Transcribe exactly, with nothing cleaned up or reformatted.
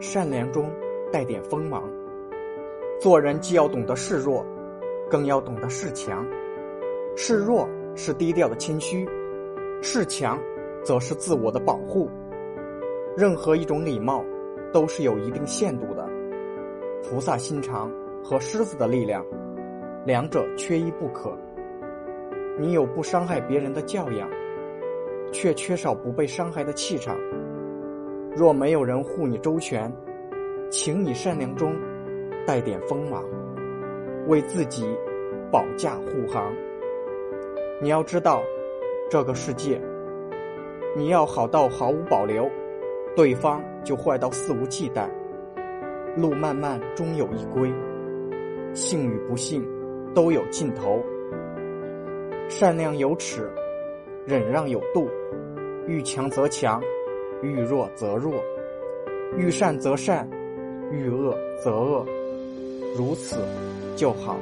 善良中带点锋芒。做人既要懂得示弱，更要懂得示强。示弱是低调的谦虚，示强则是自我的保护。任何一种礼貌都是有一定限度的，菩萨心肠和狮子的力量，两者缺一不可。你有不伤害别人的教养，却缺少不被伤害的气场。若没有人护你周全，请你善良中带点锋芒，为自己保驾护航。你要知道，这个世界，你要好到毫无保留，对方就坏到肆无忌惮。路漫漫终有一归，幸与不幸都有尽头。善良有尺，忍让有度，遇强则强，遇弱则弱，遇善则善，遇恶则恶，如此就好。